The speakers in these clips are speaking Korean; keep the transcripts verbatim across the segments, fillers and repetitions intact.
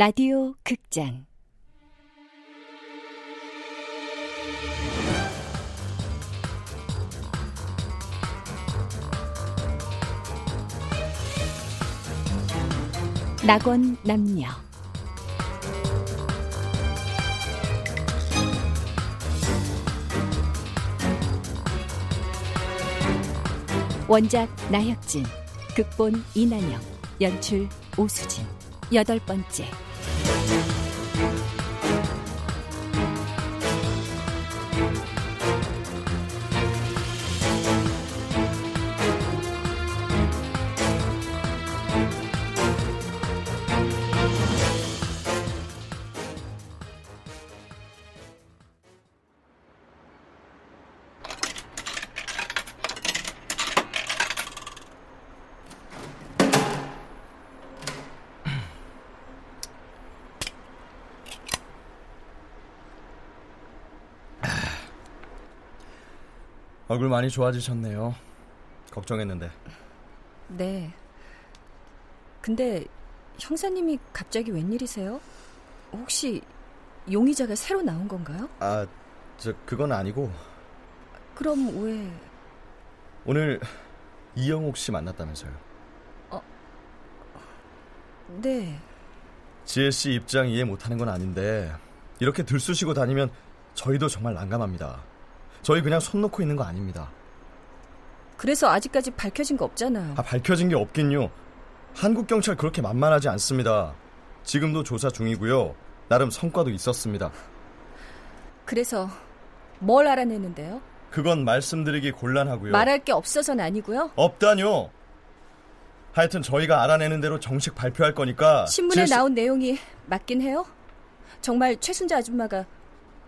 라디오 극장 낙원남녀 원작 나혁진, 극본 이난영, 연출 오수진. 여덟 번째. 얼굴 많이 좋아지셨네요. 걱정했는데. 네. 근데 형사님이 갑자기 웬일이세요? 혹시 용의자가 새로 나온 건가요? 아, 저 그건 아니고. 그럼 왜? 오늘 이영옥 씨 만났다면서요. 어, 네. 지혜 씨 입장 이해 못하는 건 아닌데 이렇게 들쑤시고 다니면 저희도 정말 난감합니다. 저희 그냥 손 놓고 있는 거 아닙니다. 그래서 아직까지 밝혀진 거 없잖아요. 아, 밝혀진 게 없긴요. 한국 경찰 그렇게 만만하지 않습니다. 지금도 조사 중이고요. 나름 성과도 있었습니다. 그래서 뭘 알아내는데요? 그건 말씀드리기 곤란하고요. 말할 게 없어서는 아니고요? 없다뇨. 하여튼 저희가 알아내는 대로 정식 발표할 거니까. 신문에 제... 나온 내용이 맞긴 해요? 정말 최순자 아줌마가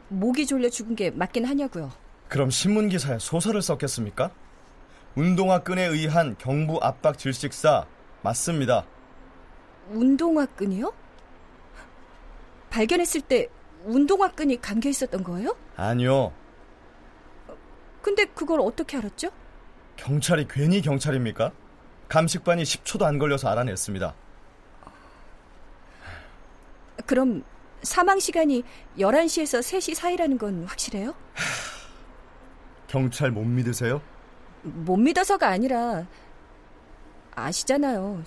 목이 졸려 죽은 게 맞긴 하냐고요. 그럼 신문기사에 소설을 썼겠습니까? 운동화끈에 의한 경부 압박 질식사 맞습니다. 운동화끈이요? 발견했을 때 운동화끈이 감겨 있었던 거예요? 아니요. 근데 그걸 어떻게 알았죠? 경찰이 괜히 경찰입니까? 감식반이 십 초도 안 걸려서 알아냈습니다. 그럼 사망 시간이 열한 시에서 세 시 사이라는 건 확실해요? 경찰 못 믿으세요? 못 믿어서가 아니라 아시잖아요.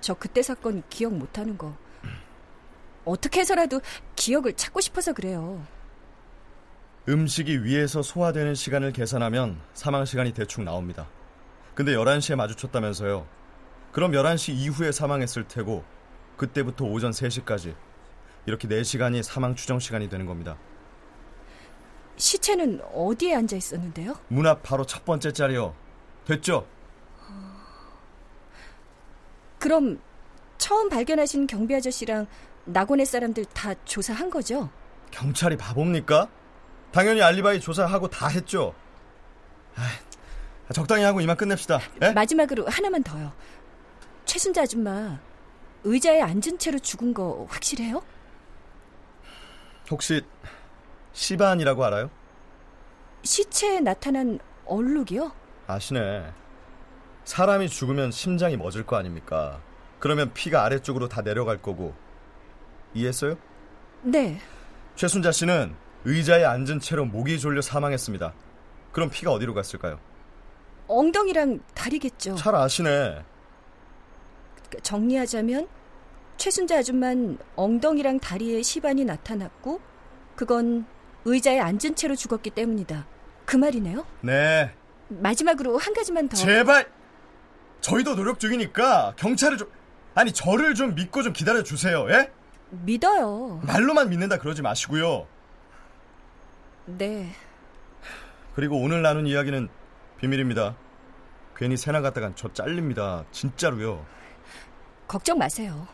저 그때 사건 기억 못하는 거. 어떻게 해서라도 기억을 찾고 싶어서 그래요. 음식이 위에서 소화되는 시간을 계산하면 사망 시간이 대충 나옵니다. 근데 열한 시에 마주쳤다면서요. 그럼 열한 시 이후에 사망했을 테고 그때부터 오전 세 시까지 이렇게 네 시간이 사망 추정 시간이 되는 겁니다. 시체는 어디에 앉아 있었는데요? 문 앞 바로 첫 번째 자리요. 됐죠? 어... 그럼 처음 발견하신 경비 아저씨랑 낙원의 사람들 다 조사한 거죠? 경찰이 바보입니까? 당연히 알리바이 조사하고 다 했죠. 아, 적당히 하고 이만 끝냅시다. 에? 마지막으로 하나만 더요. 최순자 아줌마 의자에 앉은 채로 죽은 거 확실해요? 혹시... 시반이라고 알아요? 시체에 나타난 얼룩이요? 아시네. 사람이 죽으면 심장이 멎을 거 아닙니까? 그러면 피가 아래쪽으로 다 내려갈 거고. 이해했어요? 네. 최순자 씨는 의자에 앉은 채로 목이 졸려 사망했습니다. 그럼 피가 어디로 갔을까요? 엉덩이랑 다리겠죠. 잘 아시네. 정리하자면 최순자 아줌만 엉덩이랑 다리에 시반이 나타났고 그건 의자에 앉은 채로 죽었기 때문이다. 그 말이네요? 네. 마지막으로 한 가지만 더. 제발! 저희도 노력 중이니까 경찰을 좀... 아니, 저를 좀 믿고 좀 기다려주세요. 예? 믿어요. 말로만 믿는다 그러지 마시고요. 네. 그리고 오늘 나눈 이야기는 비밀입니다. 괜히 새나 갔다간 저 잘립니다. 진짜로요. 걱정 마세요.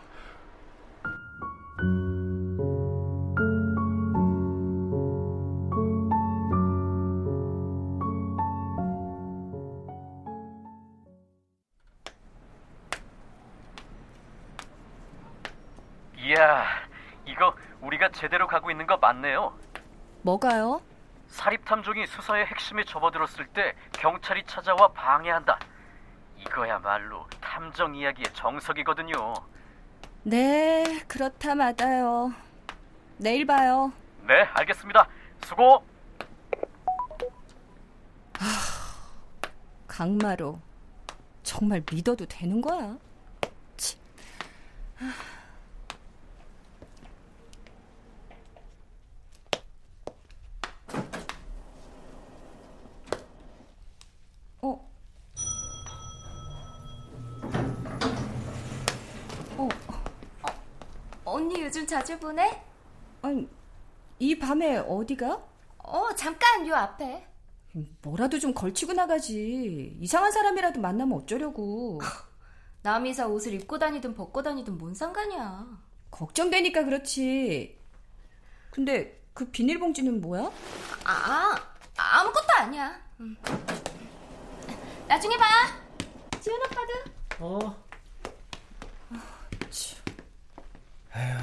이야, 이거 우리가 제대로 가고 있는 거 맞네요. 뭐가요? 사립탐정이 수사의 핵심에 접어들었을 때 경찰이 찾아와 방해한다. 이거야말로 탐정 이야기의 정석이거든요. 네, 그렇다 맞아요. 내일 봐요. 네, 알겠습니다. 수고. 아, 강마루 정말 믿어도 되는 거야? 치. 아. 어. 어. 어. 언니 요즘 자주 보내? 아니, 이 밤에 어디가? 어, 잠깐 요 앞에. 뭐라도 좀 걸치고 나가지. 이상한 사람이라도 만나면 어쩌려고. 남이사 옷을 입고 다니든 벗고 다니든 뭔 상관이야. 걱정되니까 그렇지. 근데 그 비닐봉지는 뭐야? 아, 아무것도 아니야. 응. 나중에 봐. 지훈 오빠도. 어. 아, 참. 에휴.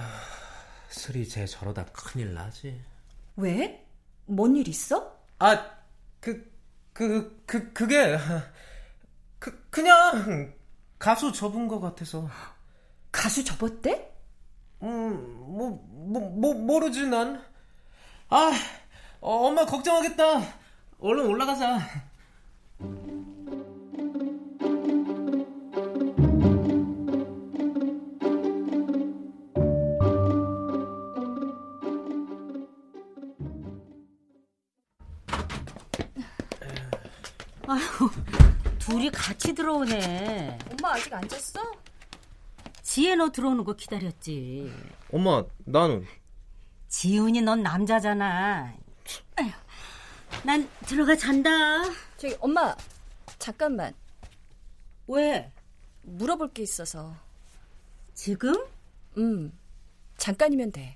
슬이 쟤 저러다 큰일 나지. 왜? 뭔 일 있어? 아, 그, 그, 그, 그게 그, 그냥 가수 접은 것 같아서. 가수 접었대? 음, 뭐, 뭐, 뭐 모르지 난. 아, 어, 엄마 걱정하겠다. 얼른 올라가자. 둘이 같이 들어오네. 엄마 아직 안 잤어? 지혜 너 들어오는 거 기다렸지. 엄마, 나는. 지훈이 넌 남자잖아. 아휴, 난 들어가 잔다. 저기 엄마, 잠깐만. 왜? 물어볼 게 있어서. 지금? 음, 잠깐이면 돼.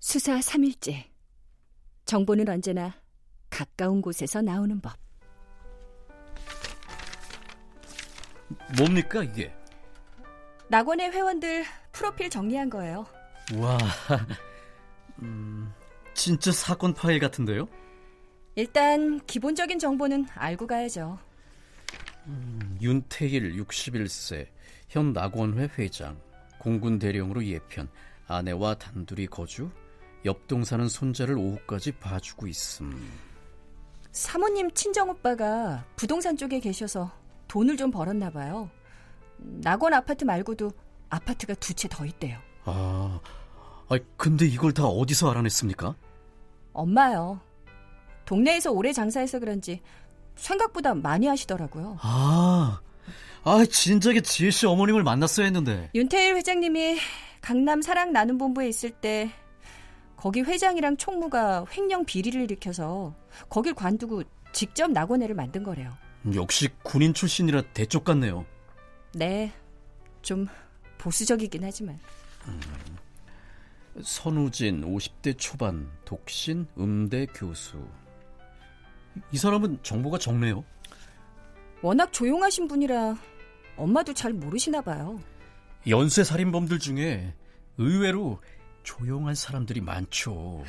수사 삼 일째. 정보는 언제나 가까운 곳에서 나오는 법. 뭡니까 이게? 낙원의 회원들 프로필 정리한 거예요. 와, 음, 진짜 사건 파일 같은데요? 일단 기본적인 정보는 알고 가야죠. 음, 윤태일 육십일 세, 현 낙원회 회장, 공군 대령으로 예편, 아내와 단둘이 거주, 옆동 사는 손자를 오후까지 봐주고 있음. 사모님 친정오빠가 부동산 쪽에 계셔서 돈을 좀 벌었나 봐요. 낙원 아파트 말고도 아파트가 두 채 더 있대요. 아, 아니, 근데 이걸 다 어디서 알아냈습니까? 엄마요. 동네에서 오래 장사해서 그런지 생각보다 많이 하시더라고요. 아, 아 진작에 지혜씨 어머님을 만났어야 했는데. 윤태일 회장님이 강남 사랑 나눔 본부에 있을 때 거기 회장이랑 총무가 횡령 비리를 일으켜서 거길 관두고 직접 낙원회를 만든 거래요. 역시 군인 출신이라 대쪽 같네요. 네, 좀 보수적이긴 하지만. 음, 선우진 오십 대 초반, 독신, 음대 교수. 이 사람은 정보가 적네요. 워낙 조용하신 분이라 엄마도 잘 모르시나 봐요. 연쇄 살인범들 중에 의외로 조용한 사람들이 많죠.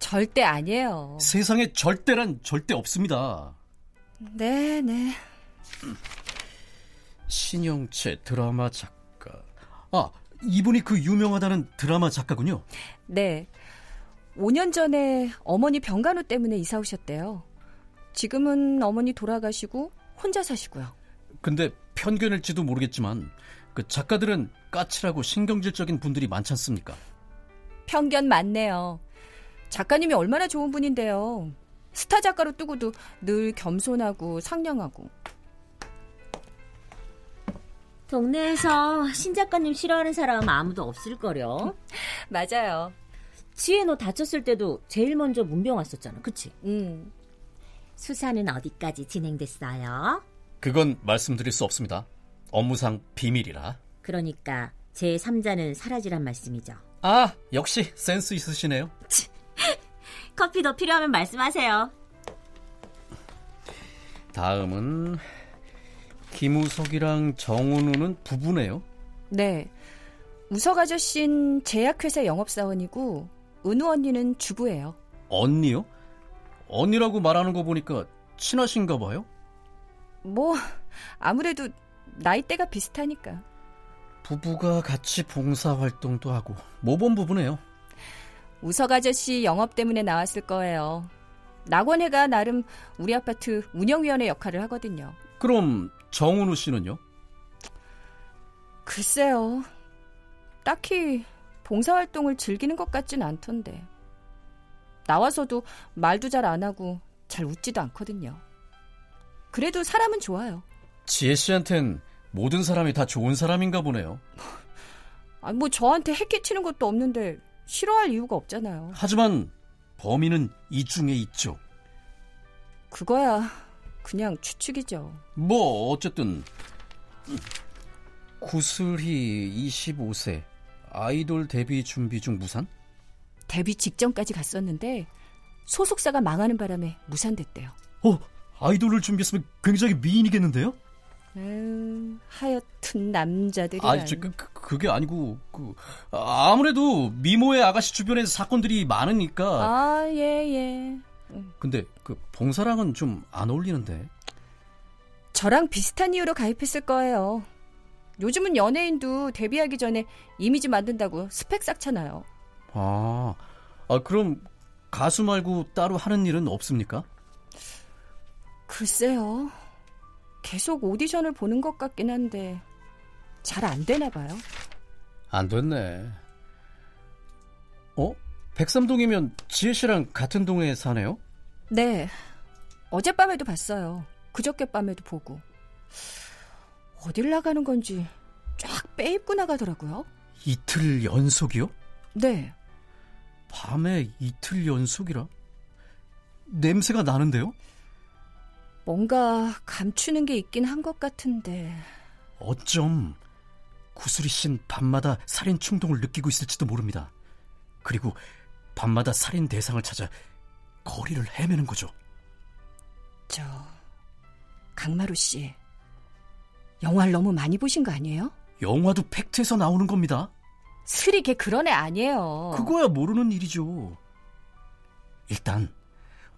절대 아니에요. 세상에 절대란 절대 없습니다. 네네. 신영채 드라마 작가. 아, 이분이 그 유명하다는 드라마 작가군요. 네, 오 년 전에 어머니 병간호 때문에 이사 오셨대요. 지금은 어머니 돌아가시고 혼자 사시고요. 근데 편견일지도 모르겠지만 그 작가들은 까칠하고 신경질적인 분들이 많지 않습니까? 편견 맞네요. 작가님이 얼마나 좋은 분인데요. 스타 작가로 뜨고도 늘 겸손하고 상냥하고. 동네에서 신작가님 싫어하는 사람 아무도 없을거려. 맞아요. 지혜 너 다쳤을 때도 제일 먼저 문병 왔었잖아, 그치? 음. 수사는 어디까지 진행됐어요? 그건 말씀드릴 수 없습니다. 업무상 비밀이라. 그러니까 제삼자는 사라지란 말씀이죠. 아, 역시 센스 있으시네요. 커피 더 필요하면 말씀하세요. 다음은 김우석이랑 정은우는 부부네요. 네, 우석 아저씨는 제약회사 영업사원이고 은우 언니는 주부예요. 언니요? 언니라고 말하는 거 보니까 친하신가 봐요? 뭐 아무래도 나이대가 비슷하니까. 부부가 같이 봉사활동도 하고 모범부부네요. 우석 아저씨 영업 때문에 나왔을 거예요. 낙원회가 나름 우리 아파트 운영위원회 역할을 하거든요. 그럼 정은우 씨는요? 글쎄요. 딱히 봉사활동을 즐기는 것 같진 않던데. 나와서도 말도 잘 안 하고 잘 웃지도 않거든요. 그래도 사람은 좋아요. 지혜 씨한텐 모든 사람이 다 좋은 사람인가 보네요. 아니 뭐 저한테 해 끼치는 것도 없는데 싫어할 이유가 없잖아요. 하지만 범인은 이 중에 있죠. 그거야 그냥 추측이죠. 뭐 어쨌든 구슬희 이십오 세 아이돌 데뷔 준비 중 무산? 데뷔 직전까지 갔었는데 소속사가 망하는 바람에 무산됐대요. 어? 아이돌을 준비했으면 굉장히 미인이겠는데요? 에휴, 하여튼 남자들이 아니 저, 그, 그게 아니고 그, 아무래도 미모의 아가씨 주변에 사건들이 많으니까. 아 예예 예. 근데 그 봉사랑은 좀 안 어울리는데. 저랑 비슷한 이유로 가입했을 거예요. 요즘은 연예인도 데뷔하기 전에 이미지 만든다고 스펙 쌓잖아요. 아, 아 그럼 가수 말고 따로 하는 일은 없습니까? 글쎄요. 계속 오디션을 보는 것 같긴 한데 잘 안 되나 봐요. 안 됐네. 어? 백삼동이면 지혜 씨랑 같은 동에 사네요? 네. 어젯밤에도 봤어요. 그저께 밤에도 보고. 어딜 나가는 건지 쫙 빼입고 나가더라고요. 이틀 연속이요? 네. 밤에 이틀 연속이라? 냄새가 나는데요? 뭔가 감추는 게 있긴 한 것 같은데. 어쩜 구슬이 씨는 밤마다 살인 충동을 느끼고 있을지도 모릅니다. 그리고 밤마다 살인 대상을 찾아 거리를 헤매는 거죠. 저 강마루 씨 영화를 너무 많이 보신 거 아니에요? 영화도 팩트에서 나오는 겁니다. 슬이 걔 그런 애 아니에요. 그거야 모르는 일이죠. 일단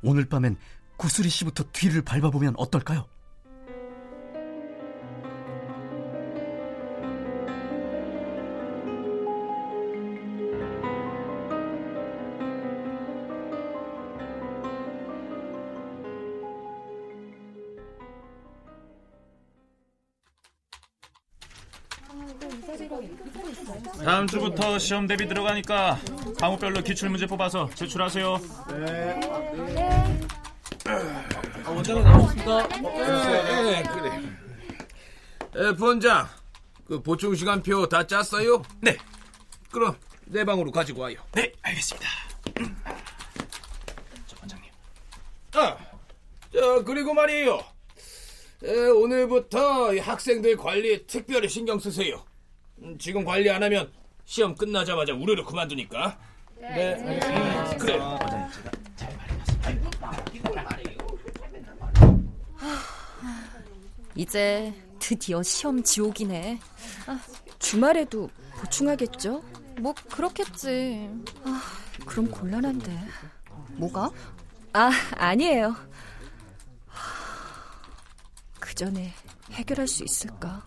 오늘 밤엔 구슬이 씨부터 뒤를 밟아보면 어떨까요? 다음 주부터 시험 대비 들어가니까 과목별로 기출문제 뽑아서 제출하세요. 네. 네. 아, 원장님 나오셨습니다. 네, 그래. 에, 부원장, 그 보충 시간표 다 짰어요? 네. 그럼 내 방으로 가지고 와요. 네, 알겠습니다. 저 원장님. 아, 저 그리고 말이에요. 에, 오늘부터 학생들 관리 특별히 신경 쓰세요. 지금 관리 안 하면 시험 끝나자마자 우르르 그만두니까. 네. 네. 네. 그래. 아, 제가 잘 말해봤습니다. 이제 드디어 시험 지옥이네. 아, 주말에도 보충하겠죠? 뭐 그렇겠지. 아, 그럼 곤란한데. 뭐가? 아, 아니에요. 그 전에 해결할 수 있을까?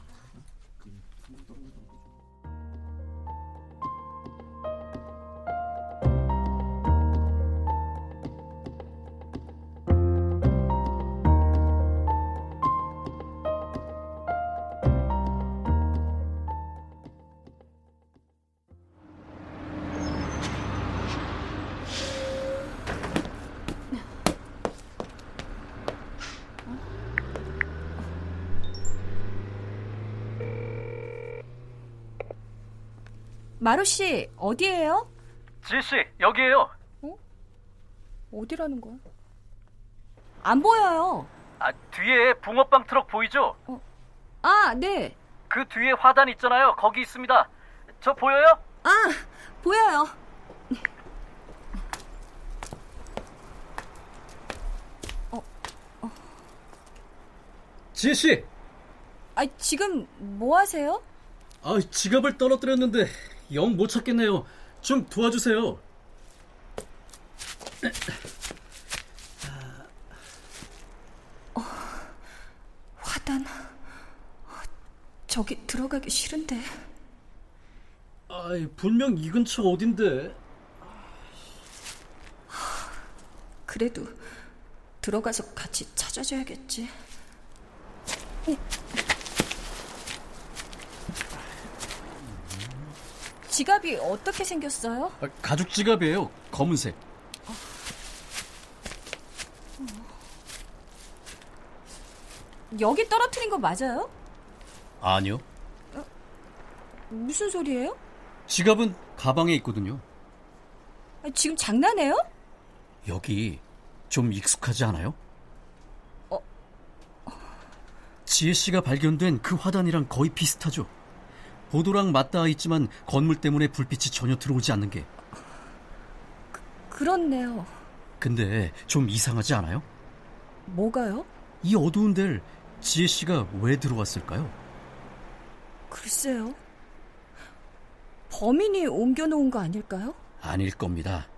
마루씨, 어디예요? 진씨, 여기예요. 어? 어디라는 거야? 안 보여요. 아, 뒤에 붕어빵 트럭 보이죠? 어. 아, 네. 그 뒤에 화단 있잖아요. 거기 있습니다. 저 보여요? 아, 보여요. 어, 어. 진씨! 아, 지금 뭐 하세요? 아, 지갑을 떨어뜨렸는데 영 못 찾겠네요. 좀 도와주세요. 어, 화단. 저기 들어가기 싫은데. 아이, 분명 이 근처 어딘데. 그래도 들어가서 같이 찾아줘야겠지. 지갑이 어떻게 생겼어요? 아, 가죽 지갑이에요. 검은색. 어. 어. 여기 떨어뜨린 거 맞아요? 아니요. 어? 무슨 소리예요? 지갑은 가방에 있거든요. 아, 지금 장난해요? 여기 좀 익숙하지 않아요? 어, 어. 지혜 씨가 발견된 그 화단이랑 거의 비슷하죠. 보도랑 맞닿아 있지만 건물 때문에 불빛이 전혀 들어오지 않는 게. 그, 그렇네요. 근데 좀 이상하지 않아요? 뭐가요? 이 어두운 데를 지혜 씨가 왜 들어왔을까요? 글쎄요. 범인이 옮겨놓은 거 아닐까요? 아닐 겁니다.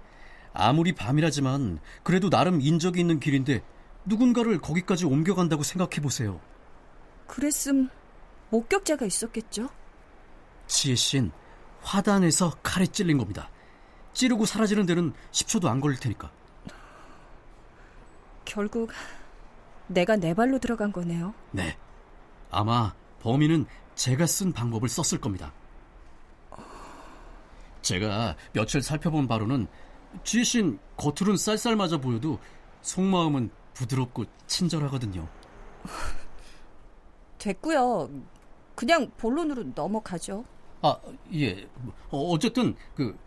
아무리 밤이라지만 그래도 나름 인적이 있는 길인데 누군가를 거기까지 옮겨간다고 생각해보세요. 그랬음 목격자가 있었겠죠? 지혜 씨는 화단에서 칼에 찔린 겁니다. 찌르고 사라지는 데는 십 초도 안 걸릴 테니까. 결국 내가 내 발로 들어간 거네요. 네. 아마 범인은 제가 쓴 방법을 썼을 겁니다. 제가 며칠 살펴본 바로는 지혜 씨는 겉으론 쌀쌀맞아 보여도 속마음은 부드럽고 친절하거든요. 됐고요. 그냥 본론으로 넘어가죠. 아, 예. 어쨌든 그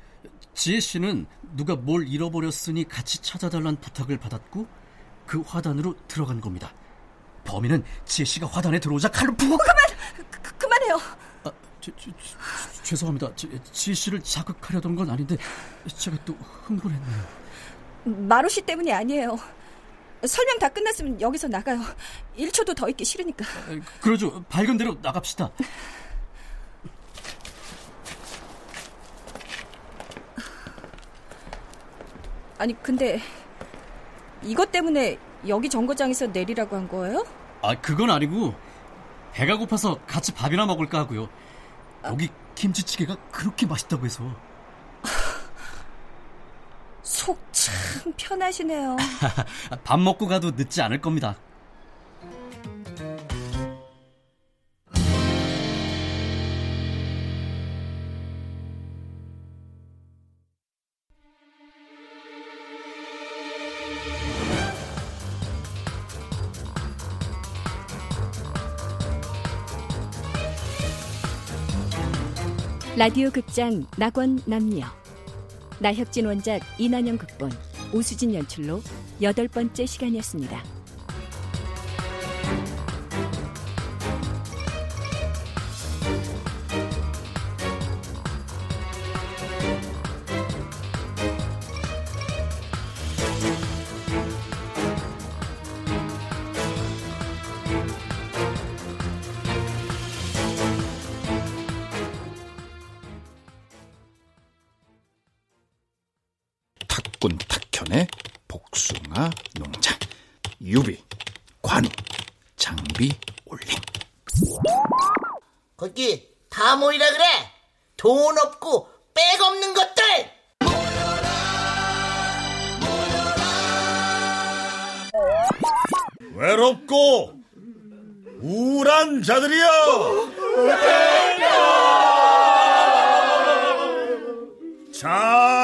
지혜 씨는 누가 뭘 잃어버렸으니 같이 찾아달란 부탁을 받았고 그 화단으로 들어간 겁니다. 범인은 지혜 씨가 화단에 들어오자 칼로 푹... 어, 그만! 그, 그만해요. 아, 제, 제, 제, 죄송합니다. 제, 지혜 씨를 자극하려던 건 아닌데 제가 또 흥분했네요. 마루 씨 때문이 아니에요. 설명 다 끝났으면 여기서 나가요. 일 초도 더 있기 싫으니까. 그러죠. 밝은 대로 나갑시다. 아니 근데 이것 때문에 여기 정거장에서 내리라고 한 거예요? 아, 그건 아니고 배가 고파서 같이 밥이나 먹을까 하고요. 여기 아... 김치찌개가 그렇게 맛있다고 해서. 속 참 편하시네요. 밥 먹고 가도 늦지 않을 겁니다. 라디오 극장 낙원남녀, 나혁진 원작, 이난영 극본, 오수진 연출로 여덟 번째 시간이었습니다. 탁현의 복숭아 농장, 유비, 관우, 장비, 올림. 거기 다 모이라 그래. 돈 없고 백 없는 것들 모여라 모여라. 외롭고 우울한 자들이여, 자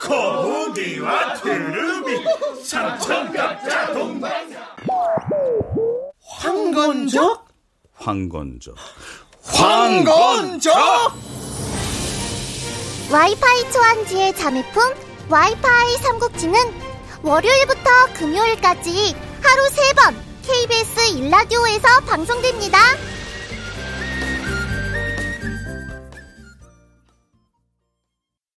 거북이와 두루미 삼천갑자 동반자 황건적? 황건적 황건적 와이파이 초안지의 자매품 와이파이 삼국지는 월요일부터 금요일까지 하루 세 번 케이비에스 일 라디오에서 방송됩니다.